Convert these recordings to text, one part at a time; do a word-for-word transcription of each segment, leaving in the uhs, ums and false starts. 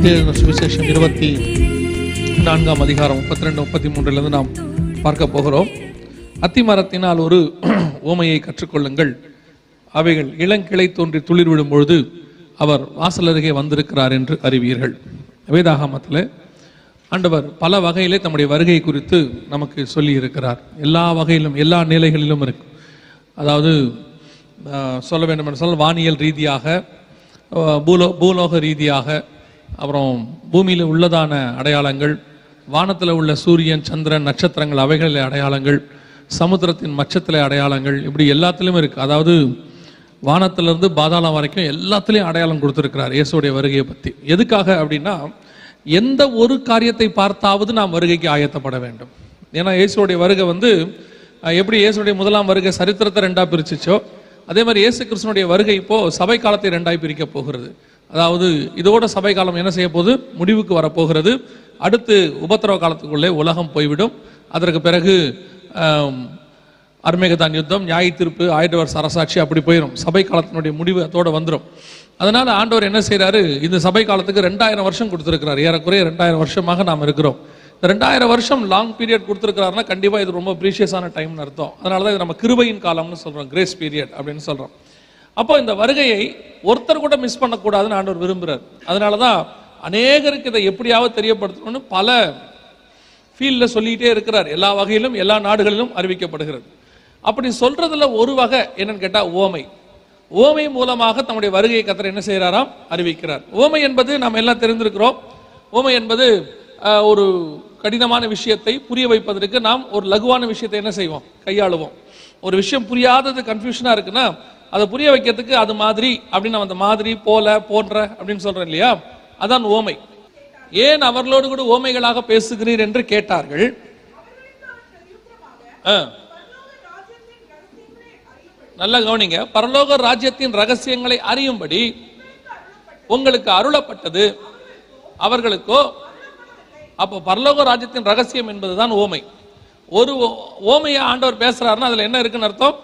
மத்தேயு சுவிசேஷம் இருபத்தி நான்காம் அதிகாரம் முப்பத்தி ரெண்டு முப்பத்தி மூன்றிலிருந்து நாம் பார்க்க போகிறோம். அத்திமரத்தினால் ஒரு ஓமையை கற்றுக்கொள்ளுங்கள். அவைகள் இளங்கிளை தோன்றி துளிர் விடும் பொழுது அவர் வாசல் அருகே வந்திருக்கிறார் என்று அறிவீர்கள். வேதாகமத்தில் ஆண்டவர் பல வகையிலே தம்முடைய வருகை குறித்து நமக்கு சொல்லி இருக்கிறார். எல்லா வகையிலும் எல்லா நிலைகளிலும் இருக்கு. அதாவது சொல்ல வேண்டும் என்று சொன்னால் வானியல் ரீதியாக, பூலோ பூலோக ரீதியாக, அப்புறம் பூமியில் உள்ளதான அடையாளங்கள், வானத்தில் உள்ள சூரியன் சந்திரன் நட்சத்திரங்கள் அவைகளில் அடையாளங்கள், சமுத்திரத்தின் மச்சத்தில் அடையாளங்கள், இப்படி எல்லாத்துலேயும் இருக்குது. அதாவது வானத்திலிருந்து பாதாளம் வரைக்கும் எல்லாத்துலேயும் அடையாளம் கொடுத்துருக்கிறார் இயேசுடைய வருகையை பற்றி. எதுக்காக அப்படின்னா, எந்த ஒரு காரியத்தை பார்த்தாவது நாம் வருகைக்கு ஆயத்தப்பட வேண்டும். ஏன்னா இயேசுடைய வருகை வந்து எப்படி இயேசுடைய முதலாம் வருகை சரித்திரத்தை ரெண்டாக பிரிச்சிச்சோ, அதே மாதிரி இயேசு கிறிஸ்துனுடைய வருகை இப்போது சபை காலத்தை ரெண்டாய் பிரிக்க போகிறது. அதாவது இதோட சபை காலம் என்ன செய்ய போகுது, முடிவுக்கு வரப்போகிறது. அடுத்து உபத்திரவ காலத்துக்குள்ளே உலகம் போய்விடும். அதற்கு பிறகு அர்மேகதான் யுத்தம், நியாய தீர்ப்பு, ஆயிரவர் சரசாட்சி, அப்படி போயிடும். சபை காலத்தினுடைய முடிவு அதோடு வந்துடும். அதனால் ஆண்டவர் என்ன செய்கிறாரு, இந்த சபை காலத்துக்கு ரெண்டாயிரம் வருஷம் கொடுத்துருக்கிறார். ஏறக்குறைய ரெண்டாயிரம் வருஷமாக நாம் இருக்கிறோம். இந்த ரெண்டாயிரம் வருஷம் லாங் பீரியட் கொடுத்துருக்கிறாருன்னா கண்டிப்பாக இது ரொம்ப ப்ரீஷியஸான டைம்னு அர்த்தம். அதனால தான் இது நம்ம கிருபையின் காலம்னு சொல்கிறோம், கிரேஸ் பீரியட் அப்படின்னு சொல்கிறோம். அப்போ இந்த வருகையை ஒருத்தர் கூட மிஸ் பண்ணக்கூடாதுன்னு ஆண்டவர் விரும்புகிறார். அதனால தான் அநேகருக்கு இதை எப்படியாவது தெரியப்படுத்தணும்னு பல ஃபீல்டில் சொல்லிக்கிட்டே இருக்கிறார். எல்லா வகையிலும் எல்லா நாடுகளிலும் அறிவிக்கப்படுகிறது. அப்படி சொல்கிறதுல ஒரு வகை என்னன்னு கேட்டால் ஓமை. ஓமை மூலமாக தம்முடைய வருகையை கர்த்தர் என்ன செய்கிறாராம், அறிவிக்கிறார். ஓமை என்பது நாம் எல்லாம் தெரிந்திருக்கிறோம். ஓமை என்பது ஒரு கடினமான விஷயத்தை புரிய வைப்பதற்கு நாம் ஒரு லகுவான விஷயத்தை என்ன செய்வோம், கையாளுவோம். ஒரு விஷயம் புரியாதது கன்ஃபியூஷனாக இருக்குன்னா அதை புரிய வைக்கிறதுக்கு அது மாதிரி அப்படின்னு நம்ம அந்த மாதிரி போல போன்ற அப்படின்னு சொல்கிறோம் இல்லையா, அதான் ஓமை. ஏன் அவர்களோடு கூட ஓமைகளாக பேசுகிறீர் என்று கேட்டார்கள். நல்லா கவனிங்க. பரலோக ராஜ்யத்தின் ரகசியங்களை அறியும்படி உங்களுக்கு அருளப்பட்டது, அவர்களுக்கோ. அப்போ பரலோக ராஜ்யத்தின் ரகசியம் என்பதுதான் ஓமை. ஒரு ஓமையை ஆண்டவர் பேசுறாருன்னா அதுல என்ன இருக்குன்னு அர்த்தம்,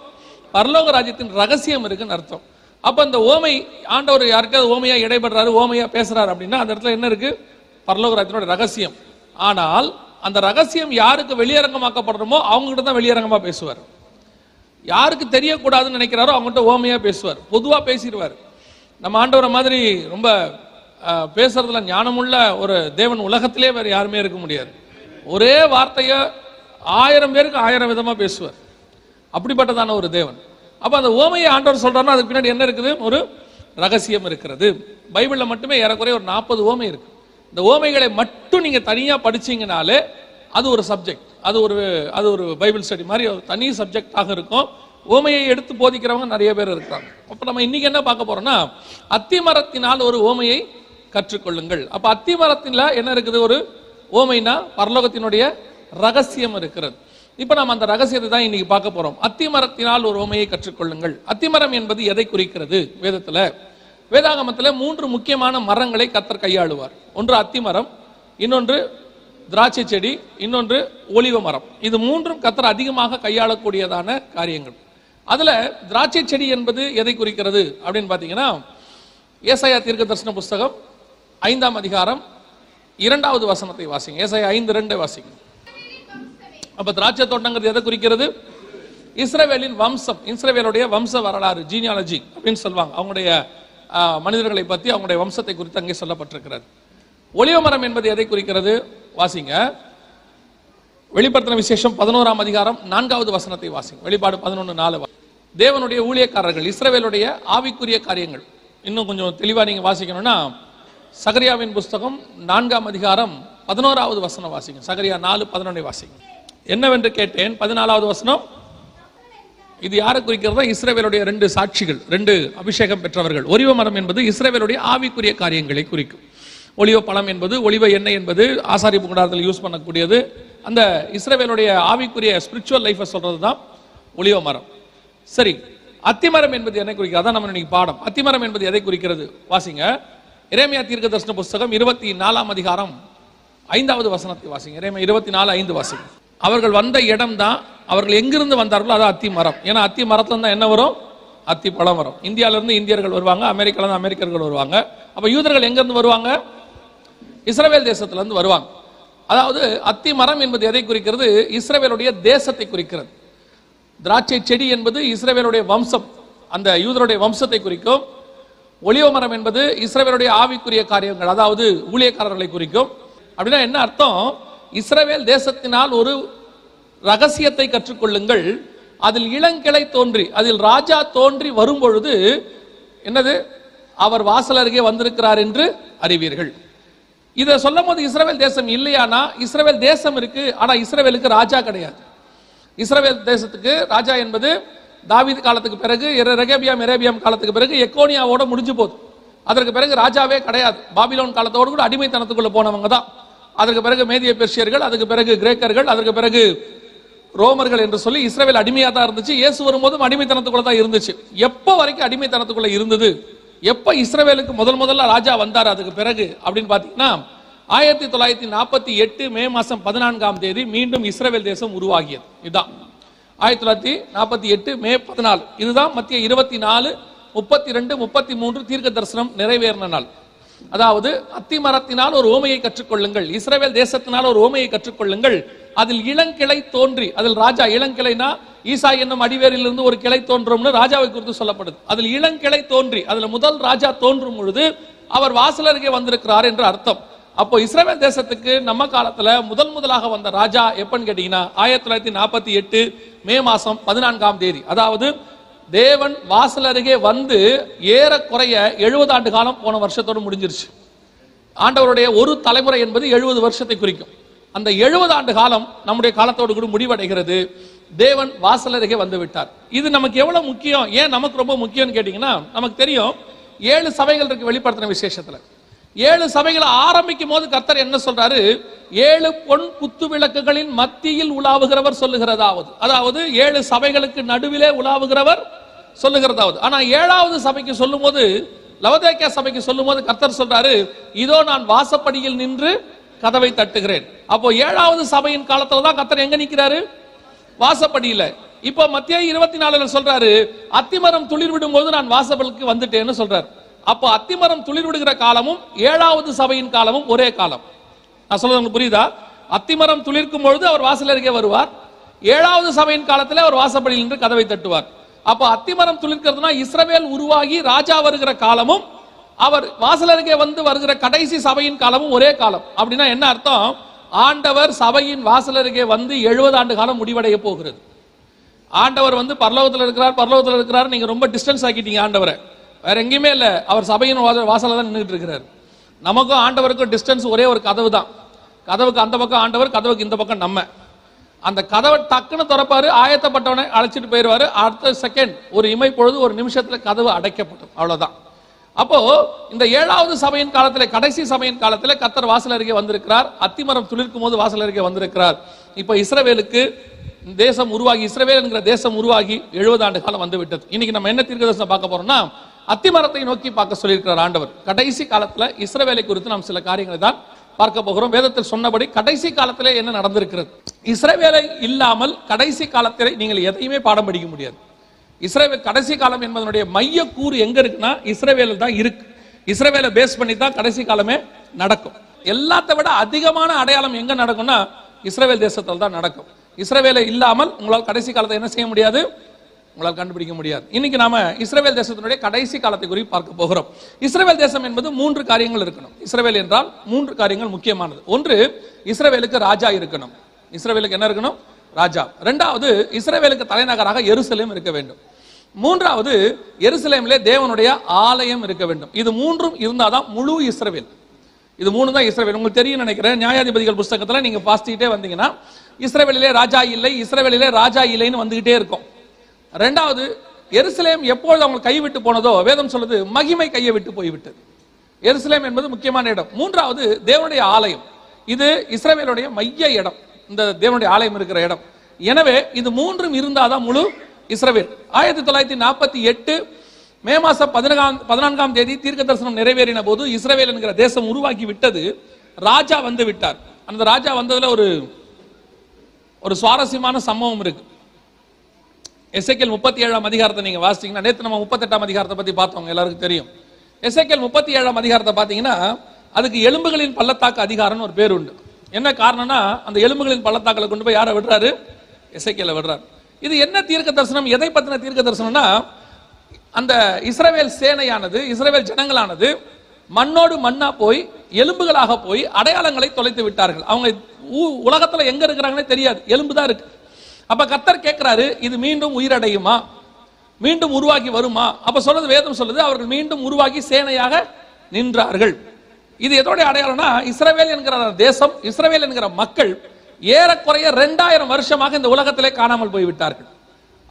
பரலோக ராஜ்யத்தின் ரகசியம் இருக்குன்னு அர்த்தம். அப்போ அந்த ஓமை ஆண்டவர் யாருக்காவது ஓமையா இடைபடுறாரு, ஓமையா பேசுறாரு அப்படின்னா அந்த இடத்துல என்ன இருக்கு, பரலோக ராஜ்யத்தினோட ரகசியம். ஆனால் அந்த ரகசியம் யாருக்கு வெளியரங்கமாக்கப்படுறோமோ அவங்ககிட்ட தான் வெளியரங்கமாக பேசுவார். யாருக்கு தெரியக்கூடாதுன்னு நினைக்கிறாரோ அவங்ககிட்ட ஓமையாக பேசுவார், பொதுவாக பேசிடுவார். நம்ம ஆண்டவரை மாதிரி ரொம்ப பேசுறதுல ஞானமுள்ள ஒரு தேவன் உலகத்திலே வேறு யாருமே இருக்க முடியாது. ஒரே வார்த்தையை ஆயிரம் பேருக்கு ஆயிரம் விதமாக பேசுவார். அப்படிப்பட்டதான ஒரு தேவன். அப்போ அந்த ஓமையை ஆண்டவர் சொல்கிறாருன்னா அதுக்கு பின்னாடி என்ன இருக்குது, ஒரு ரகசியம் இருக்கிறது. பைபிளில் மட்டுமே ஏறக்குறைய ஒரு நாற்பது ஓமை இருக்குது. இந்த ஓமைகளை மட்டும் நீங்கள் தனியாக படிச்சீங்கனாலே அது ஒரு சப்ஜெக்ட், அது ஒரு அது ஒரு பைபிள் ஸ்டடி மாதிரி ஒரு தனி சப்ஜெக்டாக இருக்கும். ஓமையை எடுத்து போதிக்கிறவங்க நிறைய பேர் இருக்கிறாங்க. அப்போ நம்ம இன்றைக்கி என்ன பார்க்க போகிறோம்னா, அத்திமரத்தினால் ஒரு ஓமையை கற்றுக்கொள்ளுங்கள். அப்போ அத்திமரத்தில் என்ன இருக்குது, ஒரு ஓமைனா பரலோகத்தினுடைய ரகசியம் இருக்கிறது. இப்போ நாம் அந்த ரகசியத்தை தான் இன்றைக்கி பார்க்க போகிறோம். அத்திமரத்தினால் ஒரு ஓமையை கற்றுக்கொள்ளுங்கள். அத்திமரம் என்பது எதை குறிக்கிறது? வேதத்தில் வேதாகமத்தில் மூன்று முக்கியமான மரங்களை கர்த்தர் கையாளுவார். ஒன்று அத்திமரம், இன்னொன்று திராட்சை செடி, இன்னொன்று ஒலிவ மரம். இது மூன்றும் கர்த்தர் அதிகமாக கையாளக்கூடியதான காரியங்கள். அதில் திராட்சை செடி என்பது எதை குறிக்கிறது அப்படின்னு பார்த்தீங்கன்னா, ஏசாயா தீர்க்க தரிசன புஸ்தகம் ஐந்தாம் அதிகாரம் இரண்டாவது வசனத்தை வாசிங்க. ஏசாயா ஐந்து ரெண்டை வாசிங்க. அப்போ திராட்சை தோட்டங்கிறது எதை குறிக்கிறது? இஸ்ரவேலின் வம்சம், இஸ்ரவேலுடைய வம்ச வரலாறு, ஜீனியாலஜி அப்படின்னு சொல்லுவாங்க. அவங்களுடைய மனிதர்களை பற்றி அவங்களுடைய வம்சத்தை குறித்து அங்கே சொல்லப்பட்டிருக்கிறது. ஒலிவ மரம் என்பது எதை குறிக்கிறது? வாசிங்க வெளிப்படுத்தின விசேஷம் பதினோராம் அதிகாரம் நான்காவது வசனத்தை வாசிங்க. வெளிப்பாடு பதினொன்று நாலு. தேவனுடைய ஊழியக்காரர்கள், இஸ்ரவேலுடைய ஆவிக்குரிய காரியங்கள். இன்னும் கொஞ்சம் தெளிவாக நீங்கள் வாசிக்கணும்னா சகரியாவின் புஸ்தகம் நான்காம் அதிகாரம் பதினோராவது வசனம் வாசிங்க. சகரியா நாலு பதினொன்றை வாசிங்க. என்னவென்று கேட்டேன், பதினாலாவது வசனம். இது யாரை குறிக்கிறதா? இஸ்ரவேலுடைய ரெண்டு சாட்சிகள், ரெண்டு அபிஷேகம் பெற்றவர்கள். ஒலிவ மரம் என்பது இஸ்ரவேலுடைய ஆவிக்குரிய காரியங்களை குறிக்கும். ஒலிவ பழம் என்பது, ஒலிவ எண்ணெய் என்பது ஆசாரிப்பு கூடாரத்தில் யூஸ் பண்ணக்கூடியது. அந்த இஸ்ரவேலுடைய ஆவிக்குரிய ஸ்பிரிச்சுவல் லைஃபை சொல்கிறது தான் ஒலிவ மரம். சரி, அத்திமரம் என்பது எதை குறிக்கிறது? அதான் நம்ம இன்னைக்கு பாடம். அத்திமரம் என்பது எதை குறிக்கிறது? வாசிங்க எரேமியா தீர்க்க தரிசன புஸ்தகம் இருபத்தி நாலாம் அதிகாரம் ஐந்தாவது வசனத்தை வாசிங்க. எரேமியா இருபத்தி நாலு ஐந்து வாசிங்க. அவர்கள் வந்த இடம் தான், அவர்கள் எங்கிருந்து வந்தார்களோ அதான் அத்தி மரம். ஏன்னா அத்தி மரத்தில் தான் என்ன வரும், அத்தி பழம் வரும். இந்தியாவிலேருந்து இந்தியர்கள் வருவாங்க, அமெரிக்காவிலேருந்து அமெரிக்கர்கள் வருவாங்க. அப்போ யூதர்கள் எங்கேருந்து வருவாங்க? இஸ்ரவேல் தேசத்திலிருந்து வருவாங்க. அதாவது அத்தி மரம் என்பது எதை குறிக்கிறது? இஸ்ரவேலுடைய தேசத்தை குறிக்கிறது. திராட்சை செடி என்பது இஸ்ரவேலுடைய வம்சம், அந்த யூதருடைய வம்சத்தை குறிக்கும். ஒலிவ மரம் என்பது இஸ்ரவேலுடைய ஆவிக்குரிய காரியங்கள், அதாவது ஊழியக்காரர்களை குறிக்கும். அப்படின்னா என்ன அர்த்தம்? இஸ்ரவேல் தேசத்தினால் ஒரு ரகசியத்தை கற்றுக்கொள்ளுங்கள். அதில் இளங்கிளை தோன்றி, அதில் ராஜா தோன்றி வரும் பொழுது என்னது, அவர் வாசல் அருகே வந்திருக்கிறார் என்று அறிவீர்கள். இதை சொல்லும் போது இஸ்ரவேல் தேசம் இல்லையானா, இஸ்ரவேல் தேசம் இருக்கு, ஆனா இஸ்ரவேலுக்கு ராஜா கிடையாது. இஸ்ரவேல் தேசத்துக்கு ராஜா என்பது தாவீது காலத்துக்கு பிறகு, ரெகபியாம் எரேபியாம் காலத்துக்கு பிறகு எக்கோனியாவோட முடிஞ்சு போகுது. அதற்கு பிறகு ராஜாவே கிடையாது. பாபிலோன் காலத்தோடு கூட அடிமைத்தனத்துக்குள்ள போனவங்க தான். அதற்கு பிறகு மேதிய பெர்ஷியர்கள், அதுக்கு பிறகு கிரேக்கர்கள், அதற்கு பிறகு ரோமர்கள் என்று சொல்லி இஸ்ரவேல் அடிமையாக தான் இருந்துச்சு. இயேசு வரும்போதும் அடிமைத்தனத்துக்குள்ள தான் இருந்துச்சு. எப்போ வரைக்கும் அடிமைத்தனத்துக்குள்ள இருந்தது? எப்போ இஸ்ரவேலுக்கு முதல் முதல்ல ராஜா வந்தார் அதுக்கு பிறகு அப்படின்னு பார்த்தீங்கன்னா, ஆயிரத்தி தொள்ளாயிரத்தி நாற்பத்தி எட்டு மே மாதம் பதினான்காம் தேதி மீண்டும் இஸ்ரவேல் தேசம் உருவாகியது. இதுதான் ஆயிரத்தி தொள்ளாயிரத்தி நாற்பத்தி எட்டு மே பதினாலு. இதுதான் மத்திய இருபத்தி நாலு முப்பத்தி ரெண்டு முப்பத்தி மூன்று தீர்க்க தரிசனம் நிறைவேறின நாள். அதாவது அத்திமரத்தினால் ஒரு ஓமையை கற்றுக்கொள்ளுங்கள், இஸ்ரவேல் தேசத்தினால் ஒரு ஓமையை கற்றுக்கொள்ளுங்கள், அதில் இளங்கிளை தோன்றி, அதில் ராஜா. இளங்கிளைனா ஈசா என்னும் அடிவேரில் இருந்து ஒரு கிளை தோன்றும்னு ராஜாவை குறித்து சொல்லப்படுது. அதில் இளங்கிளை தோன்றி, அதில் முதல் ராஜா தோன்றும் பொழுது அவர் வாசல் அருகே வந்திருக்கிறார் என்று அர்த்தம். அப்போ இஸ்ரவேல் தேசத்துக்கு நம்ம காலத்துல முதல் முதலாக வந்த ராஜா எப்பன்னு கேட்டீங்கன்னா, ஆயிரத்தி தொள்ளாயிரத்தி நாற்பத்தி எட்டு மே மாசம் பதினான்காம் தேதி. அதாவது தேவன் வாசல் அருகே வந்து ஏறக்குறைய எழுபது ஆண்டு காலம் போன வருஷத்தோடு முடிஞ்சிருச்சு. ஆண்டவருடைய ஒரு தலைமுறை என்பது எழுபது வருஷத்தை குறிக்கும். அந்த எழுபது ஆண்டு காலம் நம்முடைய காலத்தோடு கூட முடிவடைகிறது. தேவன் வாசல் அருகே வந்து விட்டார். இது நமக்கு எவ்வளவு முக்கியம், ஏன் நமக்கு ரொம்ப முக்கியம்னு கேட்டீங்கன்னா, நமக்கு தெரியும் ஏழு சபைகள் இருக்கு வெளிப்படுத்தின விசேஷத்துல. ஏழு சபைகளை ஆரம்பிக்கும் போது கர்த்தர் என்ன சொல்றாரு? ஏழு பொன் குத்து விளக்குகளின் மத்தியில் உலாவுகிறவர் சொல்லுகிறதாவது, அதாவது ஏழு சபைகளுக்கு நடுவிலே உலாவுகிறவர் சொல்லுகிறதாவது. ஆனா ஏழாவது சபைக்கு சொல்லும் போது, லவோதேக்கியா சபைக்கு சொல்லும் போது கர்த்தர் சொல்றாரு, இதோ நான் வாசப்படியில் நின்று கதவை தட்டுகிறேன். அப்போ ஏழாவது சபையின் காலத்துல தான் கர்த்தர் எங்க நிற்கிறாரு? வாசப்படியில. இப்போ மத்திய இருபத்தி நாலுல சொல்றாரு, அத்திமரம் துளிர் விடும் போது நான் வாசப்படிக்கு வந்துட்டேன்னு சொல்றாரு. அப்போ அத்திமரம் துளிர் விடுகிற காலமும் ஏழாவது சபையின் காலமும் ஒரே காலம். நான் சொல்றது உங்களுக்கு புரியுதா? அத்திமரம் துளிர்க்கும் பொழுது அவர் வாசல் அருகே வருவார். ஏழாவது சபையின் காலத்தில் அவர் வாசப்படியில் நின்று கதவை தட்டுவார். அப்போ அத்திமரம் துளிர்க்கிறதுனா இஸ்ரவேல் உருவாகி ராஜா வருகிற காலமும், அவர் வாசல் அருகே வந்து வருகிற கடைசி சபையின் காலமும் ஒரே காலம். அப்படின்னா என்ன அர்த்தம்? ஆண்டவர் சபையின் வாசல் அருகே வந்து எழுபது ஆண்டு காலம் முடிவடைய போகிறது. ஆண்டவர் வந்து பரலோகத்தில் இருக்கிறார், பரலோகத்தில் இருக்கிறார். நீங்க ரொம்ப டிஸ்டன்ஸ் ஆக்கிட்டீங்க ஆண்டவரை, வேற எங்கேயுமே இல்லை. அவர் சபையின் வாசல தான் நின்றுட்டு இருக்கிறார். நமக்கும் ஆண்டவருக்கும் டிஸ்டன்ஸ் ஒரே ஒரு கதவு தான். கதவுக்கு அந்த பக்கம் ஆண்டவர், கதவுக்கு இந்த பக்கம் நம்ம. அந்த கதவை டக்குன்னு திறப்பாரு, ஆயத்தப்பட்டவனை அழைச்சிட்டு போயிடுவாரு. அடுத்த செகண்ட், ஒரு இமை பொழுது, ஒரு நிமிஷத்துல கதவு அடைக்கப்படும், அவ்வளவுதான். அப்போ இந்த ஏழாவது சபையின் காலத்துல, கடைசி சபையின் காலத்துல கர்த்தர் வாசல் அருகே வந்திருக்கிறார். அத்திமரம் துளிர்க்கும் போது வாசல் அருகே வந்திருக்கிறார். இப்ப இஸ்ரவேலுக்கு தேசம் உருவாகி, இஸ்ரவேல் என்கிற தேசம் உருவாகி எழுபது ஆண்டு காலம் வந்து விட்டது. இன்னைக்கு நம்ம என்ன தீர்க்கதரிசனம் பார்க்க போறோம்னா, அத்திமரத்தை நோக்கி பார்க்க சொல்லியிருக்கிறார் ஆண்டவர். கடைசி காலத்துல இஸ்ரவேலை குறித்து நாம் சில காரியங்களை தான் பார்க்க போகிறோம். வேதத்தில் சொன்னபடி கடைசி காலத்திலே என்ன நடந்திருக்கிறது? இஸ்ரவேலை இல்லாமல் கடைசி காலத்திலே நீங்கள் எதையுமே பாடம் படிக்க முடியாது. இஸ்ரவேல் கடைசி காலம் என்பதனுடைய மைய கூறு எங்க இருக்குன்னா, இஸ்ரவேல் தான் இருக்கு. இஸ்ரவேலை பேஸ் பண்ணி தான் கடைசி காலமே நடக்கும். எல்லாத்த விட அதிகமான அடையாளம் எங்க நடக்கும்னா, இஸ்ரவேல் தேசத்தில் தான் நடக்கும். இஸ்ரவேலை இல்லாமல் உங்களால் கடைசி காலத்தை என்ன செய்ய முடியாது? உங்களால் கண்டுபிடிக்க முடியாது. இன்னைக்கு நாம இஸ்ரவேல் தேசத்தினுடைய கடைசி காலத்தை குறித்து பார்க்க போகிறோம். இஸ்ரவேல் தேசம் என்பது மூன்று காரியங்கள் இருக்கணும். இஸ்ரவேல் என்றால் மூன்று காரியங்கள் முக்கியமானது. ஒன்று, இஸ்ரவேலுக்கு ராஜா இருக்கணும். இஸ்ரவேலுக்கு என்ன இருக்கணும்? ராஜா. ரெண்டாவது, இஸ்ரவேலுக்கு தலைநகராக எருசலேம் இருக்க வேண்டும். மூன்றாவது, எருசலேமிலே தேவனுடைய ஆலயம் இருக்க வேண்டும். இது மூன்றும் இருந்தாதான் முழு இஸ்ரவேல். இது மூணு தான் இஸ்ரவேல். உங்களுக்கு தெரியும் நினைக்கிறேன். நியாயாதிபதிகள் புஸ்தகத்துல நீங்க பாசிட்டே வந்தீங்கன்னா, இஸ்ரவேலிலே ராஜா இல்லை, இஸ்ரவேலிலே ராஜா இல்லைன்னு வந்துகிட்டே இருக்கும். ரெண்டாவது, எருசலேம் எப்பொழுது அவங்க கைவிட்டு போனதோ, வேதம் சொல்லுது, மகிமை கையை விட்டு போய்விட்டது. எருசலேம் என்பது முக்கியமான இடம். மூன்றாவது, தேவனுடைய ஆலயம். இது இஸ்ரவேலுடைய மைய இடம், இந்த தேவனுடைய ஆலயம் இருக்கிற இடம். எனவே இது மூன்றும் இருந்தாதான் முழு இஸ்ரவேல். ஆயிரத்தி தொள்ளாயிரத்தி நாற்பத்தி எட்டு மே மாசம் பதினான்காம் பதினான்காம் தேதி தீர்க்க தரிசனம் நிறைவேறின போது இஸ்ரவேல் என்கிற தேசம் உருவாக்கி விட்டது. ராஜா வந்து விட்டார். அந்த ராஜா வந்ததுல ஒரு ஒரு சுவாரஸ்யமான சம்பவம் இருக்கு. எசேக்கியேல் முப்பத்தி ஏழாம் அதிகாரத்தை நீங்க வாசிச்சீங்கன்னா, நேற்று நம்ம முப்பத்தி எட்டாம் அதிகாரத்தை பத்தி பார்த்தோம், எல்லாருக்கும் தெரியும். எசேக்கியேல் முப்பத்தி ஏழாம் அதிகாரத்தை பார்த்தீங்கன்னா, அதுக்கு எலும்புகளின் பள்ளத்தாக்கு அதிகாரம்னு ஒரு பேர் உண்டு. என்ன காரணம்னா அந்த எலும்புகளின் பள்ளத்தாக்கில் கொண்டு போய் யாரை விடுறாரு? எசேக்கியேலை விடுறாரு. இது என்ன தீர்க்க தரிசனம், எதை பற்றின தீர்க்க தரிசனம்னா, அந்த இஸ்ரவேல் சேனையானது, இஸ்ரவேல் ஜனங்களானது மண்ணோடு மண்ணா போய் எலும்புகளாக போய் அடையாளங்களை தொலைத்து விட்டார்கள். அவங்க உலகத்துல எங்க இருக்கிறாங்கன்னே தெரியாது, எலும்பு தான் இருக்கு. அப்ப கர்த்தர் கேட்கிறாரு, இது மீண்டும் உயிரடையுமா, மீண்டும் உருவாகி வருமா? அப்ப சொல்றது வேதம் சொல்லுது, அவர்கள் மீண்டும் உருவாகி சேனையாக நின்றார்கள். இது எதோடைய அடையாளம்னா, இஸ்ரவேல் என்கிற தேசம், இஸ்ரவேல் என்கிற மக்கள் ஏறக்குறைய இரண்டாயிரம் வருஷமாக இந்த உலகத்திலே காணாமல் போய்விட்டார்கள்.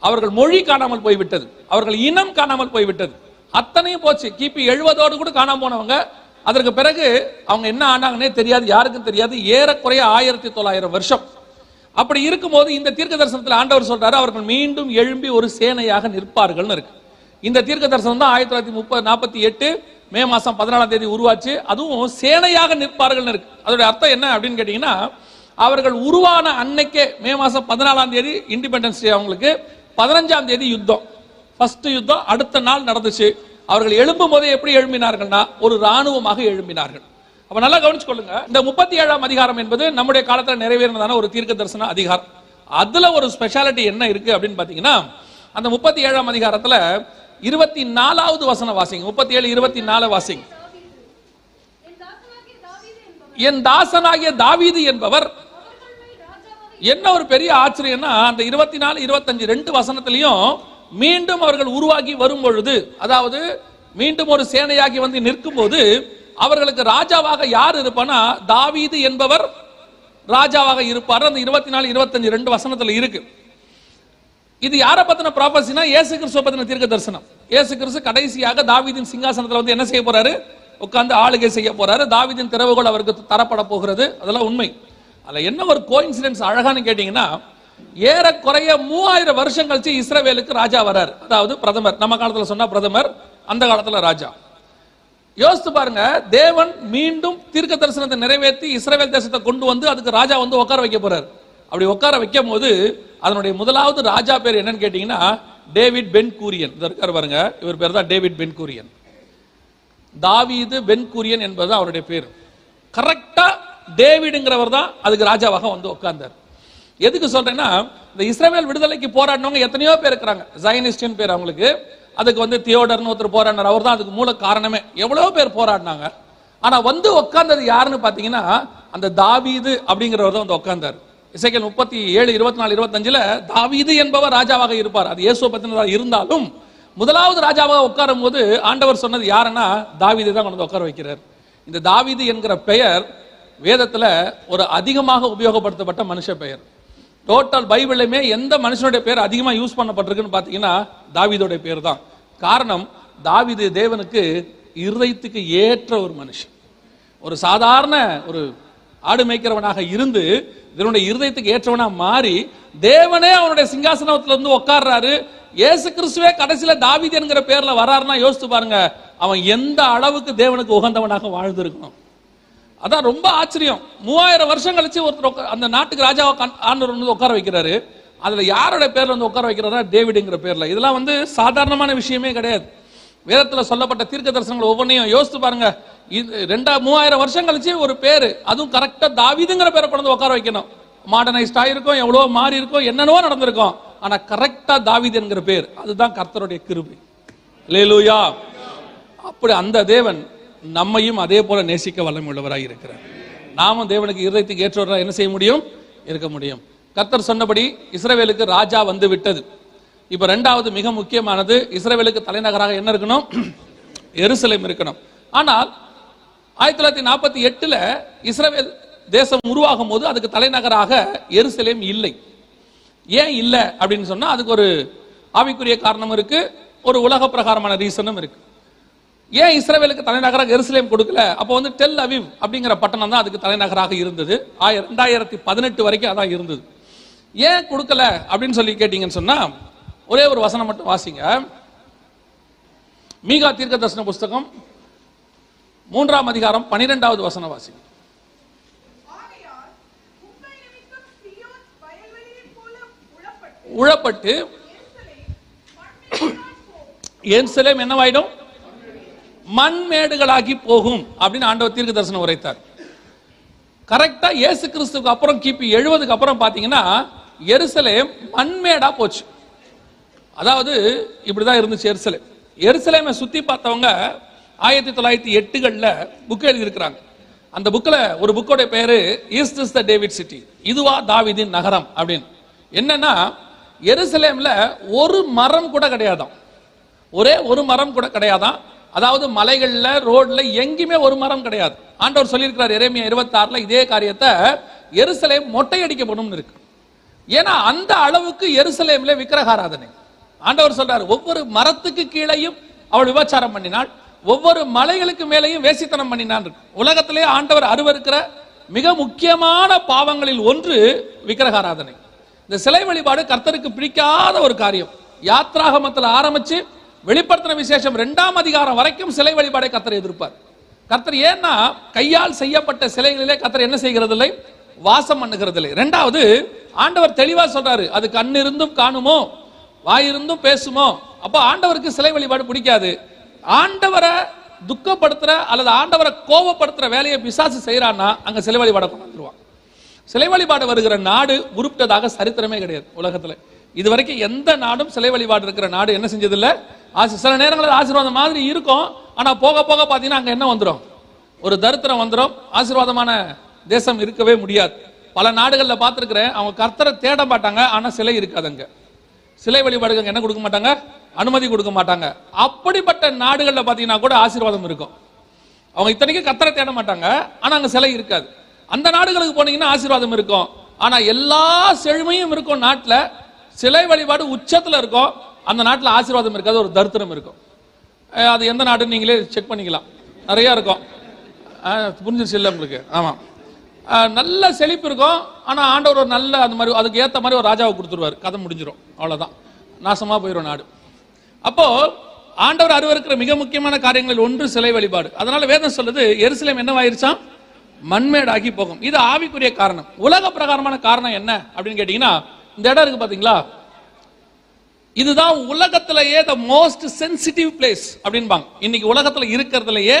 அவர்கள் மொழி காணாமல் போய்விட்டது, அவர்கள் இனம் காணாமல் போய்விட்டது, அத்தனையும் போச்சு. கிபி எழுபதோடு கூட காணாம போனவங்க, அதற்கு பிறகு அவங்க என்ன ஆனாங்கன்னே தெரியாது, யாருக்கும் தெரியாது. ஏறக்குறைய ஆயிரத்தி தொள்ளாயிரம் வருஷம் அப்படி இருக்கும்போது இந்த தீர்க்க தரிசனத்தில் ஆண்டவர் சொல்றாரு, அவர்கள் மீண்டும் எழும்பி ஒரு சேனையாக நிற்பார்கள் இருக்கு. இந்த தீர்க்க தரிசனம் தான் ஆயிரத்தி தொள்ளாயிரத்தி முப்பது நாற்பத்தி எட்டு மே மாசம் பதினாலாம் தேதி உருவாச்சு. அதுவும் சேனையாக நிற்பார்கள் இருக்கு. அதோட அர்த்தம் என்ன அப்படின்னு கேட்டீங்கன்னா, அவர்கள் உருவான அன்னைக்கே மே மாசம் பதினாலாம் தேதி இண்டிபெண்டன்ஸ் டே, அவங்களுக்கு பதினஞ்சாம் தேதி யுத்தம், ஃபர்ஸ்ட் யுத்தம் அடுத்த நாள் நடந்துச்சு. அவர்கள் எழும்பும் போது எப்படி எழும்பினார்கள்னா ஒரு ராணுவமாக எழும்பினார்கள். அப்ப நல்லா கவனிச்சு கொள்ளுங்க. இந்த முப்பத்தி ஏழாம் அதிகாரம் என்பது நம்முடைய காலத்தில் நிறைவேறினதான ஒரு தீர்க்க தரிசன அதிகாரம். அதுல ஒரு ஸ்பெஷாலிட்டி என்ன இருக்கு அப்படின்னு பாத்தீங்கன்னா, அந்த முப்பத்தி ஏழாம் அதிகாரத்துல இருபத்தி நாலாவது வசனம் வாசிங்க. முப்பத்தி ஏழு இருபத்தி நாலு வாசிங்க. என் தாசனாகிய தாவீது என்பவர். என்ன ஒரு பெரிய ஆச்சரியம்னா, அந்த இருபத்தி நாலு இருபத்தஞ்சு ரெண்டு வசனத்திலையும் மீண்டும் அவர்கள் உருவாகி வரும் பொழுது, அதாவது மீண்டும் ஒரு சேனையாகி வந்து நிற்கும் போது அவர்களுக்கு ராஜாவாக யார் இருப்பானா, தாவீது என்பவர் ராஜாவாக இருப்பார். அந்த இருபத்தி நாலு இருபத்தஞ்சு ரெண்டு வசனத்துல இருக்கு. இது யாரை பத்தின ப்ராபசினா, இயேசு கிறிஸ்துவ பத்தின தீர்க்க தரிசனம். இயேசு கிறிஸ்து கடைசியாக தாவீதின் சிங்காசனத்துல வந்து என்ன செய்ய போறாரு, உட்கார்ந்து ஆளுகை செய்ய போறாரு. தாவீதின் திறவுகோல் அவருக்கு தரப்பட போகிறது. அதெல்லாம் உண்மை. அதுல என்ன ஒரு கோஇன்சிடென்ஸ் அழகானு கேட்டீங்கன்னா, ஏறக்குறைய மூவாயிரம் வருஷம் கழிச்சு இஸ்ரவேலுக்கு ராஜா வராரு. அதாவது பிரதமர், நம்ம காலத்துல சொன்னா பிரதமர், அந்த காலத்துல ராஜா. யோசித்து பாருங்க, தேவன் மீண்டும் தீர்க்க தரிசனத்தை நிறைவேற்றி இஸ்ரவேல் தேசத்தை கொண்டு வந்து அதுக்கு ராஜா வந்து உட்கார வைக்க போறாரு. அப்படி உட்கார வைக்கும் போது அதனுடைய முதலாவது ராஜா பேர் என்னன்னு கேட்டீங்கன்னா டேவிட் பென் கூரியன். இருக்கார் பாருங்க, இவர் பேர் தான் டேவிட் பென் கூரியன். தாவீது பென் கூரியன் என்பது அவருடைய பேர். கரெக்டா டேவிடுங்கிறவர் தான் அதுக்கு ராஜாவாக வந்து உட்கார்ந்தார். எதுக்கு சொல்றேன்னா, இந்த இஸ்ரவேல் விடுதலைக்கு போராடினவங்க எத்தனையோ பேர் இருக்கிறாங்க. ஜைனிஸ்டின் பேர் அவங்களுக்கு. அதுக்கு வந்து தியோடர்னு ஒருத்தர் போராடினார், அவர் தான் அதுக்கு மூல காரணமே. எவ்வளவோ பேர் போராடினாங்க. ஆனா வந்து உட்கார்ந்தது யாருன்னு பாத்தீங்கன்னா அந்த தாவீது அப்படிங்கிறவர் தான் வந்து உட்கார்ந்தார். இசைக்கேல் முப்பத்தி ஏழு இருபத்தி நாலு இருபத்தஞ்சுல தாவீது என்பவர் ராஜாவாக இருப்பார். அது இயேசுவை பத்தினதாக இருந்தாலும் முதலாவது ராஜாவாக உட்காரும் போது ஆண்டவர் சொன்னது யாருன்னா தாவீது தான் கொண்டு வந்து உட்கார வைக்கிறார். இந்த தாவீது என்கிற பெயர் வேதத்துல ஒரு அதிகமாக உபயோகப்படுத்தப்பட்ட மனுஷ பெயர். டோட்டல் பைபிளுமே எந்த மனுஷனுடைய பேர் அதிகமாக யூஸ் பண்ணப்பட்டிருக்குன்னு பார்த்தீங்கன்னா தாவீதோடைய பேர் தான். காரணம், தாவீது தேவனுக்கு இருதயத்துக்கு ஏற்ற ஒரு மனுஷன். ஒரு சாதாரண ஒரு ஆடு மேய்க்கிறவனாக இருந்து இதனுடைய இருதயத்துக்கு ஏற்றவனா மாறி தேவனே அவனுடைய சிங்காசனத்துல இருந்து உட்கார்றாரு. இயேசு கிறிஸ்துவே கடைசியில தாவீது என்கிற பேர்ல வராருன்னா யோசித்து பாருங்க, அவன் எந்த அளவுக்கு தேவனுக்கு உகந்தவனாக வாழ்ந்திருக்கணும். அதான் ரொம்ப ஆச்சரியம். மூவாயிரம் வருஷம் கழிச்சு ஒருத்தர் அந்த நாட்டுக்கு ராஜாவை ஆண்டவர் வந்து உட்கார வைக்கிறாரு. அதுல யாரோட பேர்ல வந்து உட்கார வைக்கிறாரா, டேவிடுங்கிற பேர்ல. இதெல்லாம் வந்து சாதாரணமான விஷயமே கிடையாது. வேதத்துல சொல்லப்பட்ட தீர்க்க தரிசனங்கள் ஒவ்வொன்றையும் யோசித்து பாருங்க. ரெண்டா மூவாயிரம் வருஷம் கழிச்சு ஒரு பேரு, அதுவும் கரெக்டா தாவீதுங்கிற பேரை கொண்டு உட்கார வைக்கணும். மாடர்னைஸ்ட் ஆயிருக்கும், எவ்வளவோ மாறி இருக்கும், என்னென்னவோ நடந்திருக்கும், ஆனா கரெக்டா தாவீது என்கிற பேர். அதுதான் கர்த்தருடைய கிருபை. அல்லேலூயா. அப்படி அந்த தேவன் நம்மையும் அதே போல நேசிக்க வல்லமை உள்ளவராக இருக்கிறார். நாமும் தேவனுக்கு இருதயத்துக்கு ஏற்றவராக என்ன செய்ய முடியும், இருக்க முடியும். கர்த்தர் சொன்னபடி இஸ்ரவேலுக்கு ராஜா வந்து விட்டது. இப்ப ரெண்டாவது மிக முக்கியமானது, இஸ்ரவேலுக்கு தலைநகராக என்ன இருக்கணும், எருசலேம் இருக்கணும். ஆனால் ஆயிரத்தி தொள்ளாயிரத்தி நாற்பத்தி எட்டுல இஸ்ரவேல் தேசம் உருவாகும் போது அதுக்கு தலைநகராக எருசலேம் இல்லை. ஏன் இல்லை அப்படின்னு சொன்னா, அதுக்கு ஒரு ஆவிக்குரிய காரணம் இருக்கு, ஒரு உலக பிரகாரமான ரீசனும் இருக்கு. ஏன் இஸ்ரவேலுக்கு தலைநகராக எருசலேம் கொடுக்கல? அப்போ வந்து டெல் அவிவ் அப்படிங்கிற பட்டணம் தான் அதுக்கு தலைநகராக இருந்தது. ரெண்டாயிரத்தி பதினெட்டு வரைக்கும் அதான் இருந்தது. ஏன் கொடுக்கல அப்படின்னு சொல்லி கேட்டீங்கன்னு சொன்னா, ஒரே ஒரு வசனம் மட்டும் வாசிங்க. மீகா தீர்க்க தரிசன புஸ்தகம் மூன்றாம் அதிகாரம் பனிரெண்டாவது வசனம் வாசிங்க. உழப்பட்டு எருசலேம் என்னவாயிடும், மண்மேடுகளாகி போகும் அப்படின்னு ஆண்டவர் தீர்க்க தரிசனம் உரைத்தார். கரெக்டா இயேசு கிறிஸ்துக்கு அப்புறம் கிபி எழுபதுக்கு அப்புறம் பாத்தீங்கன்னா எருசலேம் மண்மேடா போச்சு. அதாவது இப்படிதான் இருந்துச்சு எருசலேம். எருசலேமை சுத்தி பார்த்தவங்க ஆயிரத்தி தொள்ளாயிரத்தி எட்டுகள்ல புக் எழுதி இருக்கிறாங்க. அந்த புக்கில் ஒரு புக்கோட பேரு east is the David city, இதுவா தாவிதின் நகரம் அப்படின்னு. என்னன்னா எருசலேம்ல ஒரு மரம் கூட கிடையாதான், ஒரே ஒரு மரம் கூட கிடையாதான். அதாவது மலைகள்ல ரோட்ல எங்கேயுமே ஒரு மரம் கிடையாது. ஆண்டவர் சொல்லியிருக்கிறார் எரேமியா இருபத்தி ஆறுல இதே காரியத்தை, எருசலேம் மொட்டையடிக்கப்படும் இருக்கு. ஏன்னா அந்த அளவுக்கு எருசலேம்ல விக்கிரகாராதனை. ஆண்டவர் சொல்றாரு ஒவ்வொரு மரத்துக்கு கீழையும் அவள் விபச்சாரம் பண்ணினாள், ஒவ்வொரு மலைகளுக்கு மேலேயும் வேசித்தனம் பண்ணினான். உலகத்திலே ஆண்டவர் அருவருக்கிற மிக முக்கியமான பாவங்களில் ஒன்று விக்கிரகாராதனை. இந்த சிலை வழிபாடு கர்த்தருக்கு பிடிக்காத ஒரு காரியம். யாத்ராகமத்தில் ஆரம்பிச்சு வெளிப்படுத்தின விசேஷம் இரண்டாம் அதிகாரம் வரைக்கும் சிலை வழிபாடை கர்த்தர் எதிர்ப்பார். கர்த்தர் ஏன்னா கையால் செய்யப்பட்ட சிலைகளிலே கர்த்தர் என்ன செய்கிறதில்லை, வாசம் பண்ணுகிறதில்லை. ரெண்டாவது ஆண்டவர் தெளிவா சொல்றாரு அது கண் இருந்தும் காணுமோ வாயிருந்தும் பேசுமோ. அப்ப ஆண்டவருக்கு சிலை வழிபாடு பிடிக்காது. ஆண்டவரை துக்கப்படுத்துற அல்லது ஆண்டவரை கோபப்படுத்துற வேலையை பிசாசு செய்யறான்னா அங்க சிலை வழிபாடை கொண்டு வந்துருவான். சிலை வழிபாடு வருகிற நாடு உருப்பிட்டதாக சரித்திரமே கிடையாது உலகத்துல. இது வரைக்கும் எந்த நாடும் சிலை வழிபாடு இருக்கிற நாடு என்ன செஞ்சதில்லை. ஆசி சில நேரங்களில் ஆசீர்வாதம் மாதிரி இருக்கும், ஆனா போக போக பார்த்தீங்கன்னா அங்க என்ன வந்துடும், ஒரு தரித்திரம் வந்துடும். ஆசீர்வாதமான தேசம் இருக்கவே முடியாது. பல நாடுகளில் பார்த்துருக்கிறேன், அவங்க கர்த்தரை தேட மாட்டாங்க, ஆனா சிலை இருக்காது. அங்க சிலை வழிபாடுக்கு என்ன கொடுக்க மாட்டாங்க, அனுமதி கொடுக்க மாட்டாங்க. அப்படிப்பட்ட நாடுகளில் பார்த்தீங்கன்னா கூட ஆசீர்வாதம் இருக்கும். அவங்க இத்தனைக்கும் கர்த்தரை தேட மாட்டாங்க, ஆனா அங்க சிலை இருக்காது. அந்த நாடுகளுக்கு போனீங்கன்னா ஆசீர்வாதம் இருக்கும், ஆனா எல்லா செழுமையும் இருக்கும். நாட்டில் சிலை வழிபாடு உச்சத்தில் இருக்கும், அந்த நாட்டில் ஆசீர்வாதம் இருக்காது, ஒரு தரித்திரம் இருக்கும். அது எந்த நாடுன்னு நீங்களே செக் பண்ணிக்கலாம், நிறையா இருக்கும். புரிஞ்சிருச்சு இல்லை உங்களுக்கு? ஆமாம், நல்ல செழிப்பு இருக்கும், ஆனால் ஆண்டவர் ஒரு நல்ல அந்த மாதிரி அதுக்கு ஏற்ற மாதிரி ஒரு ராஜாவை கொடுத்துருவார், கதை முடிஞ்சிடும், அவ்வளோதான், நாசமாக போயிடும் நாடு. அப்போது ஆண்டவர் அருவருக்கிற மிக முக்கியமான காரியங்களில் ஒன்று சிலை வழிபாடு. அதனால் வேதம் சொல்லுது எருசலேம் என்னவாயிருச்சான், மண்மேடாகி போகும். இது ஆவிக்குரிய காரணம். உலக பிரகாரமான காரணம் என்ன அப்படின்னு கேட்டிங்கன்னா, இந்த இடம் இருக்கு பார்த்தீங்களா, இதுதான் உலகத்திலேயே த மோஸ்ட் சென்சிட்டிவ் பிளேஸ் அப்படின்பாங்க. இன்னைக்கு உலகத்தில் இருக்கிறதுலையே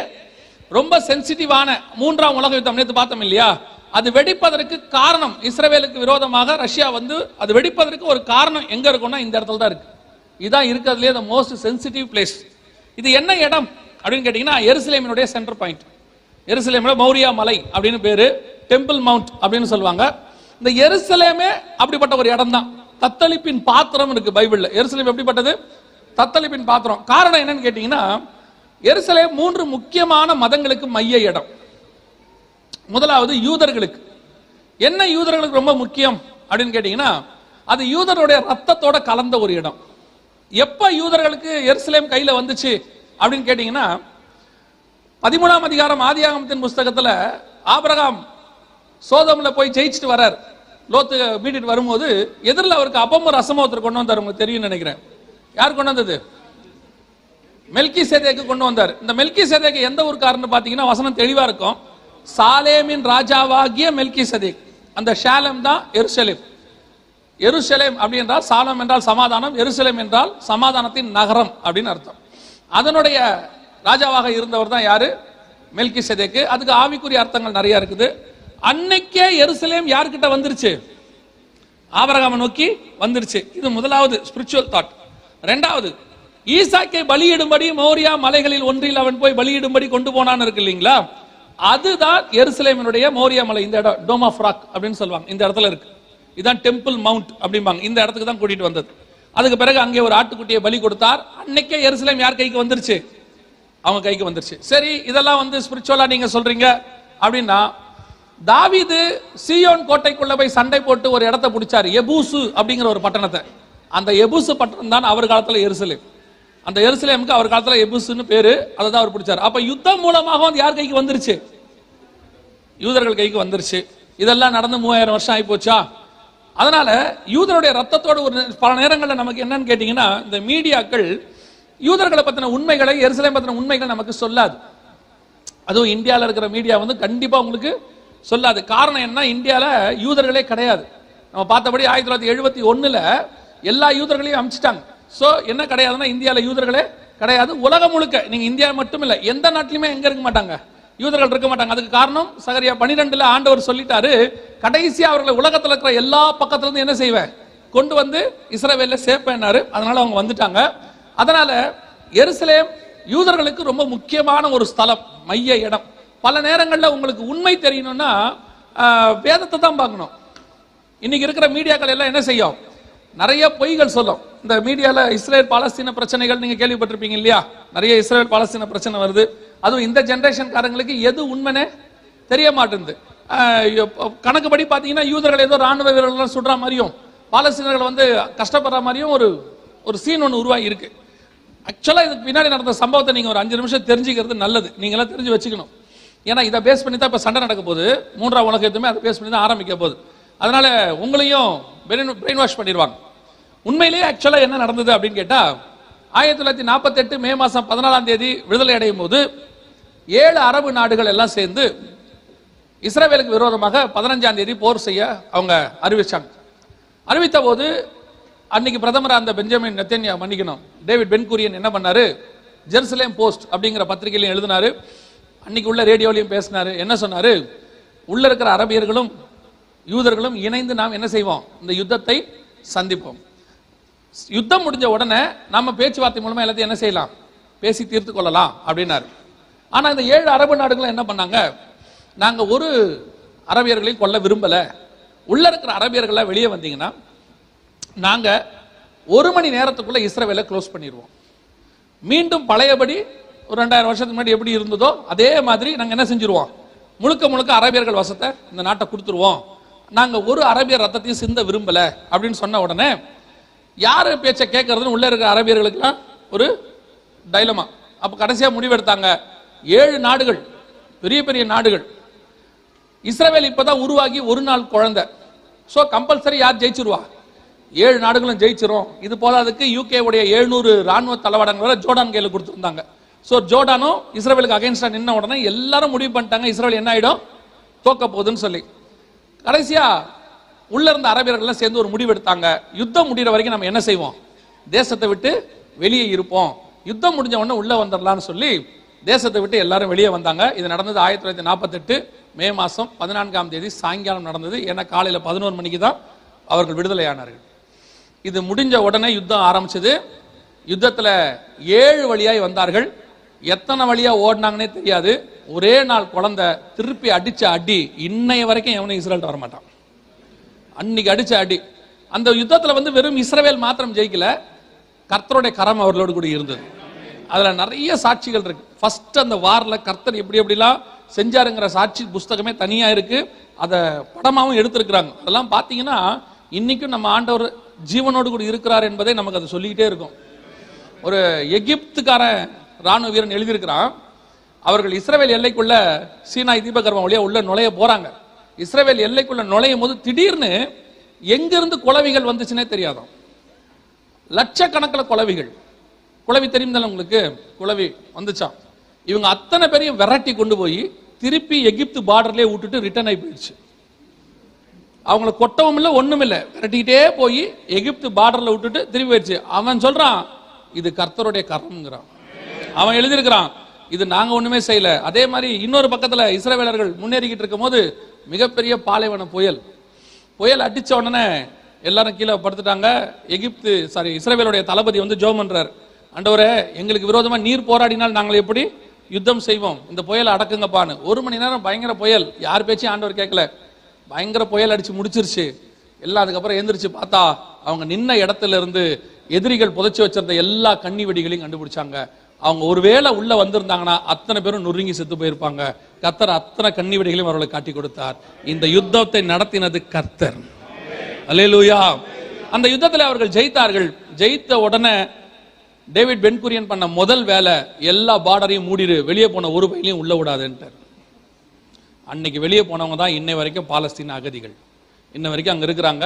ரொம்ப சென்சிட்டிவான மூன்றாம் உலக யுத்தம் நேற்று பார்த்தோம் இல்லையா, அது வெடிப்பதற்கு காரணம் இஸ்ரேலுக்கு விரோதமாக ரஷ்யா வந்து அது வெடிப்பதற்கு ஒரு காரணம் எங்க இருக்கும்னா இந்த இடத்துல தான் இருக்கு. இதுதான் இருக்கிறதுலையே த மோஸ்ட் சென்சிட்டிவ் பிளேஸ். இது என்ன இடம் அப்படின்னு கேட்டீங்கன்னா எருசலேமினுடைய சென்டர் பாயிண்ட். எருசலேமில் மௌரியா மலை அப்படின்னு பேரு, டெம்பிள் மவுண்ட் அப்படின்னு சொல்லுவாங்க. இந்த எருசலேமே அப்படிப்பட்ட ஒரு இடம் தான். தத்தளிப்பின் பாத்திரம் இருக்கு பைபிள்ல. எருசலேம் எப்படிப்பட்டது, தத்தளிப்பின் பாத்திரம். காரணம் என்னன்னு கேட்டீங்கன்னா, எருசலேம் மூன்று முக்கியமான மதங்களுக்கு மைய இடம். முதலாவது யூதர்களுக்கு. என்ன யூதர்களுக்கு ரொம்ப முக்கியம் அப்படின்னு கேட்டீங்கன்னா, அது யூதருடைய ரத்தத்தோட கலந்த ஒரு இடம். எப்ப யூதர்களுக்கு எருசலேம் கையில வந்துச்சு அப்படின்னு கேட்டீங்கன்னா, பதிமூணாம் அதிகாரம் ஆதியாகமத்தின் புஸ்தகத்துல ஆபிரகாம் சோதோம்ல போய் ஜெயிச்சுட்டு வர்றார், லோத்து மீட்டு வரும்போது எதிரில் அவருக்கு அப்பமும் ரசமும் ஒருத்தர் கொண்டு வந்தார். உங்களுக்கு தெரியும் நினைக்கிறேன், யார் கொண்டு வந்தது, மெல்கிசேதேக்கு கொண்டு வந்தார். இந்த மெல்கிசேதேக்கு எந்த ஊருக்காரன்னு பார்த்தீங்கன்னா வசனம் தெளிவாக இருக்கும், சாலேமின் ராஜாவாகிய மெல்கிசேதேக். அந்த ஷாலம் தான் எருசலேம். எருசலேம் அப்படின்றால் சாலம் என்றால் சமாதானம், எருசலேம் என்றால் சமாதானத்தின் நகரம் அப்படின்னு அர்த்தம். அதனுடைய ராஜாவாக இருந்தவர் தான் யாரு, மெல்கிசேதேக்கு. அதுக்கு ஆவிக்குரிய அர்த்தங்கள் நிறைய இருக்குது. அன்னைக்கே எருசலேம் யார்கிட்ட வந்துருச்சு, ஆபிரகாமை நோக்கி வந்துருச்சு. இது முதலாவது ஸ்பிரிச்சுவல் தாட். ரெண்டாவது, ஈசாக்கை பலியிடும்படி மோரியா மலைகளில் ஒன்றில் அவன் போய் பலியிடும்படி கொண்டு போனான்னு இருக்கு இல்லைங்களா, அதுதான் எருசலேமினுடைய மோரியா மலை. இந்த இடம் டோம் ஆஃப் ராக் அப்படின்னு சொல்லுவாங்க, இந்த இடத்துல இருக்கு. இதுதான் டெம்பிள் மவுண்ட் அப்படிம்பாங்க. இந்த இடத்துக்கு தான் கூட்டிட்டு வந்தது. அதுக்கு பிறகு அங்கே ஒரு ஆட்டுக்குட்டியை பலி கொடுத்தார். அன்னைக்கே எருசலேம் யார் கைக்கு வந்துருச்சு, அவங்க கைக்கு வந்துருச்சு. சரி, இதெல்லாம் வந்து ஸ்பிரிச்சுவலா நீங்க சொல்றீங்க அப்படின்னா, தாவீது சீயோன் கோட்டைக்குள்ள போய் சண்டை போட்டு ஒரு இடத்தை பிடிச்சாரு, எபூசு அப்படிங்கிற ஒரு பட்டணத்தை. அந்த எபூசு பட்டணம் தான் அவர் காலத்துல எருசலேம். அந்த எருசலேமுக்கு அவர் காலத்துல எபூசுன்னு பேரு, அதை தான் அவர் பிடிச்சார். அப்ப யுத்தம் மூலமாக வந்து யார் கைக்கு வந்துருச்சு, யூதர்கள் கைக்கு வந்துருச்சு. இதெல்லாம் நடந்து மூவாயிரம் வருஷம் ஆகி போச்சா. அதனால யூதருடைய ரத்தத்தோடு ஒரு பல நேரங்களில் நமக்கு என்னன்னு கேட்டீங்கன்னா, இந்த மீடியாக்கள் யூதர்களை பத்தின உண்மைகளை, எருசலேம் பத்தின உண்மைகள் நமக்கு சொல்லாது. அதுவும் இந்தியாவில் இருக்கிற மீடியா வந்து கண்டிப்பா உங்களுக்கு சொல்லாது. காரணம் என்ன, இந்தியாவில் யூதர்களே கிடையாது. நம்ம பார்த்தபடி ஆயிரத்தி தொள்ளாயிரத்தி எழுபத்தி ஒன்றில் எல்லா யூதர்களையும் அமிச்சிட்டாங்க. ஸோ என்ன கிடையாதுன்னா, இந்தியாவில் யூதர்களே கிடையாது. உலகம் முழுக்க நீங்க இந்தியா மட்டும் இல்ல எந்த நாட்டிலுமே எங்க இருக்க மாட்டாங்க, யூதர்கள் இருக்க மாட்டாங்க. அதுக்கு காரணம் சகரியா பனிரெண்டுல ஆண்டவர் சொல்லிட்டாரு, கடைசியா அவர்களை உலகத்தில் இருக்கிற எல்லா பக்கத்துல இருந்து என்ன செய்வேன் கொண்டு வந்து இஸ்ரவேல்ல சேர்ப்பேன்னாரு. அதனால அவங்க வந்துட்டாங்க. அதனால எருசலேம் யூதர்களுக்கு ரொம்ப முக்கியமான ஒரு ஸ்தலம், மைய இடம். பல நேரங்களில் உங்களுக்கு உண்மை தெரியணும்னா வேதத்தை தான் பார்க்கணும். இன்னைக்கு இருக்கிற மீடியாக்கள் எல்லாம் என்ன செய்யும், நிறைய பொய்கள் சொல்லும். இந்த மீடியால இஸ்ரேல் பாலஸ்தீன பிரச்சனைகள் நீங்க கேள்விப்பட்டிருப்பீங்க இல்லையா, நிறைய இஸ்ரேல் பாலஸ்தீன பிரச்சனை வருது. அதுவும் இந்த ஜென்ரேஷன்காரங்களுக்கு எது உண்மைனே தெரிய மாட்டேங்குது. கணக்குப்படி பார்த்தீங்கன்னா யூதர்கள் ஏதோ ராணுவ வீரர்கள் சுடுற மாதிரியும் பாலஸ்தீனர்கள் வந்து கஷ்டப்படுற மாதிரியும் ஒரு ஒரு சீன் ஒன்று உருவாகி இருக்கு. ஆக்சுவலாக இதுக்கு பின்னாடி நடந்த சம்பவத்தை நீங்கள் ஒரு அஞ்சு நிமிஷம் தெரிஞ்சுக்கிறது நல்லது, நீங்களாம் தெரிஞ்சு வச்சுக்கணும். ஏன்னா இதை பேஸ் பண்ணி தான் இப்போ சண்டை நடக்க போகுது, மூன்றாம் உலக யுத்தமே அதை பேஸ் பண்ணி தான் ஆரம்பிக்க போகுது. அதனால உங்களையும் பிரெயின் பிரெயின் வாஷ் பண்ணிடுவாங்க. உண்மையிலேயே ஆக்சுவலாக என்ன நடந்தது அப்படின்னு கேட்டால், ஆயிரத்தி தொள்ளாயிரத்தி நாற்பத்தி எட்டு மே மாதம் பதினாலாம் தேதி விடுதலை அடையும் போது ஏழு அரபு நாடுகள் எல்லாம் சேர்ந்து இஸ்ரேலுக்கு விரோதமாக பதினஞ்சாம் தேதி போர் செய்ய அவங்க அறிவிச்சாங்க. அறிவித்த போது அன்னைக்கு பிரதமர் அந்த பெஞ்சமின் நெத்தன்யா மன்னிக்கணும் டேவிட் பென்குரியன் என்ன பண்ணாரு, ஜெருசலேம் போஸ்ட் அப்படிங்கிற பத்திரிகையிலையும் எழுதினாரு, அன்னைக்கு உள்ள ரேடியோலையும் பேசினாரு. என்ன சொன்னாரு, உள்ள இருக்கிற அரபியர்களும் யூதர்களும் இணைந்து நாம் என்ன செய்வோம், இந்த யுத்தத்தை சந்திப்போம். யுத்தம் முடிஞ்ச உடனே நம்ம பேச்சுவார்த்தை மூலமா எல்லாத்தையும் என்ன செய்யலாம், பேசி தீர்த்து கொள்ளலாம் அப்படின்னாரு. ஆனா இந்த ஏழு அரபு நாடுகளும் என்ன பண்ணாங்க, நாங்க ஒரு அரபியர்களையும் கொல்ல விரும்பல, உள்ள இருக்கிற அரபியர்களா வெளியே வந்தீங்கன்னா நாங்க ஒரு மணி நேரத்துக்குள்ள இஸ்ரேலை க்ளோஸ் பண்ணிடுவோம், மீண்டும் பழையபடி ஒரு ரெண்டாயிரம் வருஷத்துக்கு முன்னாடி எப்படி இருந்ததோ அதே மாதிரி நாங்கள் என்ன செஞ்சிருவோம், முழுக்க முழுக்க அரபியர்கள் வசத்தை இந்த நாட்டை கொடுத்துருவோம், நாங்க ஒரு அரபியர் ரத்தத்தையும் சிந்த விரும்பல அப்படின்னு சொன்ன உடனே யாரு பேச்ச கேட்கறதுன்னு உள்ள இருக்கிற அரபியர்களுக்குலாம் ஒரு டைலமா. அப்ப கடைசியா முடிவெடுத்தாங்க, ஏழு நாடுகள் பெரிய பெரிய நாடுகள், இஸ்ரேல் இப்பதான் உருவாகி ஒரு நாள் குழந்தை, ஸோ கம்பல்சரி யார் ஜெயிச்சிருவா, ஏழு நாடுகளும் ஜெயிச்சிரும். இது போல அதுக்கு யூகே உடைய எழுநூறு ராணுவ தளவாடங்கள் வரை ஜோர்டான் கையில் கொடுத்துருந்தாங்க. ஸோ ஜோர்டானும் இஸ்ரேலுக்கு அகைன்ஸ்டா நின்ன உடனே எல்லாரும் முடிவு பண்ணிட்டாங்க இஸ்ரேல் என்ன ஆயிடும், தோக்க போகுதுன்னு சொல்லி. கடைசியா உள்ள இருந்த அரபியர்கள்லாம் சேர்ந்து ஒரு முடிவு எடுத்தாங்க, யுத்தம் முடிகிற வரைக்கும் நம்ம என்ன செய்வோம், தேசத்தை விட்டு வெளியே இருப்போம், யுத்தம் முடிஞ்ச உடனே உள்ள வந்துடலாம்னு சொல்லி தேசத்தை விட்டு எல்லாரும் வெளியே வந்தாங்க. இது நடந்தது ஆயிரத்தி தொள்ளாயிரத்தி நாற்பத்தி எட்டு மே மாசம் பதினான்காம் தேதி சாயங்காலம் நடந்தது. ஏன்னா காலையில பதினோரு மணிக்கு தான் அவர்கள் விடுதலையானார்கள். இது முடிஞ்ச உடனே யுத்தம் ஆரம்பிச்சது. யுத்தத்துல ஏழு வழியாய் வந்தார்கள், எத்தனை வழியா ஓடினாங்கன்னே தெரியாது. ஒரே நாள் குழந்தை திருப்பி அடிச்ச அடி இன்னைய வரைக்கும் எவனும் இஸ்ரேல் வரமாட்டான். அன்னைக்கு அடிச்ச அடி. அந்த யுத்தத்துல வந்து வெறும் இஸ்ரேல் மாத்திரம் ஜெயிக்கல, கர்த்தருடைய கரம் அவர்களோடு கூட இருந்தது. அதுல நிறைய சாட்சிகள் இருக்கு. ஃபர்ஸ்ட் அந்த வார்ல கர்த்தர் எப்படி எப்படிலாம் செஞ்சாருங்கிற சாட்சி புஸ்தகமே தனியா இருக்கு, அதை படமாவும் எடுத்திருக்கிறாங்க. அதெல்லாம் பாத்தீங்கன்னா இன்னைக்கும் நம்ம ஆண்டவர் ஜீவனோடு கூட இருக்கிறார் என்பதை நமக்கு அதை சொல்லிக்கிட்டே இருக்கும். ஒரு எகிப்துக்கார ராணுவ வீரன் எழுதியிருக்கிறான், அவர்கள் இஸ்ரேல் எல்லைக்குள்ள சீனாய் தீபகற்பம் வழியா உள்ள நுழைய போறாங்க. இஸ்ரேல் எல்லைக்குள்ள நுழையும் போது திடீர்னு எங்கிருந்து குளவிகள் வந்துச்சுன்னே தெரியாதான், லட்சக்கணக்கில் குளவிகள். குளவி தெரியும் தானே உங்களுக்கு, குளவி வந்துச்சான். இவங்க அத்தனை பேரையும் விரட்டி கொண்டு போய் திருப்பி எகிப்து பார்டர்லேயே விட்டுட்டு ரிட்டர்ன் ஆகி போயிடுச்சு. அவங்கள கொட்டவும் இல்லை ஒன்றும் இல்லை, விரட்டிக்கிட்டே போய் எகிப்து பார்டரில் விட்டுட்டு திரும்பி போயிடுச்சு. அவன் சொல்றான் இது கர்த்தருடைய கரம்ங்கிறான், அவன் எழுதியிருக்கிறான், இது நாங்கள் ஒன்றுமே செய்யல. அதே மாதிரி இன்னொரு பக்கத்தில் இஸ்ரேலர்கள் முன்னேறிக்கிட்டு இருக்கும் போது மிகப்பெரிய பாலைவன புயல், புயல் அடித்த உடனே எல்லாரும் கீழே படுத்துட்டாங்க. எகிப்து சாரி இஸ்ரேலுடைய தளபதி வந்து ஜோம் பண்றார், ஆண்டவரே எங்களுக்கு விரோதமா நீர் போராடினால் நாங்கள் எப்படி யுத்தம் செய்வோம், இந்த புயலை அடக்குங்கப்பான்னு. ஒரு மணி நேரம் பயங்கர புயல், யார் பேச்சும் ஆண்டவர் கேட்கல, பயங்கர புயல் அடிச்சு முடிச்சிருச்சு எல்லாம். அதுக்கப்புறம் எழுந்திரிச்சு பார்த்தா அவங்க நின்ன இடத்துல இருந்து எதிரிகள் புதைச்சி வச்சிருந்த எல்லா கண்ணி வெடிகளையும் கண்டுபிடிச்சாங்க. அவங்க ஒருவேளை உள்ள வந்திருந்தாங்கன்னா அத்தனை பேரும் நொறுங்கி செத்து போயிருப்பாங்க. கர்த்தர் அத்தனை கண்ணி வெடிகளையும் அவர்களை காட்டி கொடுத்தார். இந்த யுத்தத்தை நடத்தினது கர்த்தர். அல்லேலூயா. அந்த யுத்தத்தில் அவர்கள் ஜெயித்தார்கள். ஜெயித்த உடனே டேவிட் பென்குரியன் பண்ண முதல் வேலை, எல்லா பார்டரையும் மூடிடு, வெளியே போன ஒரு பையிலையும் உள்ள விடாதுன்ட்டு. அன்னைக்கு வெளியே போனவங்க தான் இன்னை வரைக்கும் பாலஸ்தீன அகதிகள், இன்ன வரைக்கும் அங்கே இருக்கிறாங்க.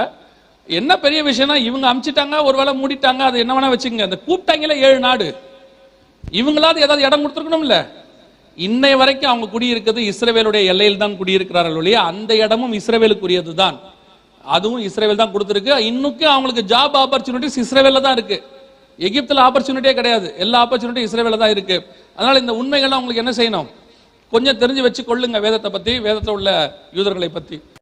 என்ன பெரிய விஷயம்னா, இவங்க அமிச்சிட்டாங்க, ஒரு வேலை மூடிட்டாங்க, அது என்ன வேணா வச்சுங்க. அந்த கூப்பிட்டாங்களே ஏழு நாடு, இவங்களாவது ஏதாவது இடம் கொடுத்துருக்கணும்ல. இன்னை வரைக்கும் அவங்க குடியிருக்கிறது இஸ்ரேலுடைய எல்லையில் தான் குடியிருக்கிறார்கள் ஒழிய அந்த இடமும் இஸ்ரேலுக்குரியது தான், அதுவும் இஸ்ரேல் தான் கொடுத்துருக்கு. இன்னுக்கு அவங்களுக்கு ஜாப் ஆப்பர்ச்சுனிட்டிஸ் இஸ்ரேலில் தான் இருக்கு. எகிப்தில் ஆப்பர்ச்சுனிட்டியே கிடையாது, எல்லா ஆப்பர்ச்சுனிட்டி இஸ்ரேலில் தான் இருக்குது. அதனால் இந்த உண்மைகள்லாம் உங்களுக்கு என்ன செய்யணும், கொஞ்சம் தெரிஞ்சு வச்சு கொள்ளுங்க வேதத்தை பற்றி, வேதத்தில் உள்ள யூதர்களை பற்றி.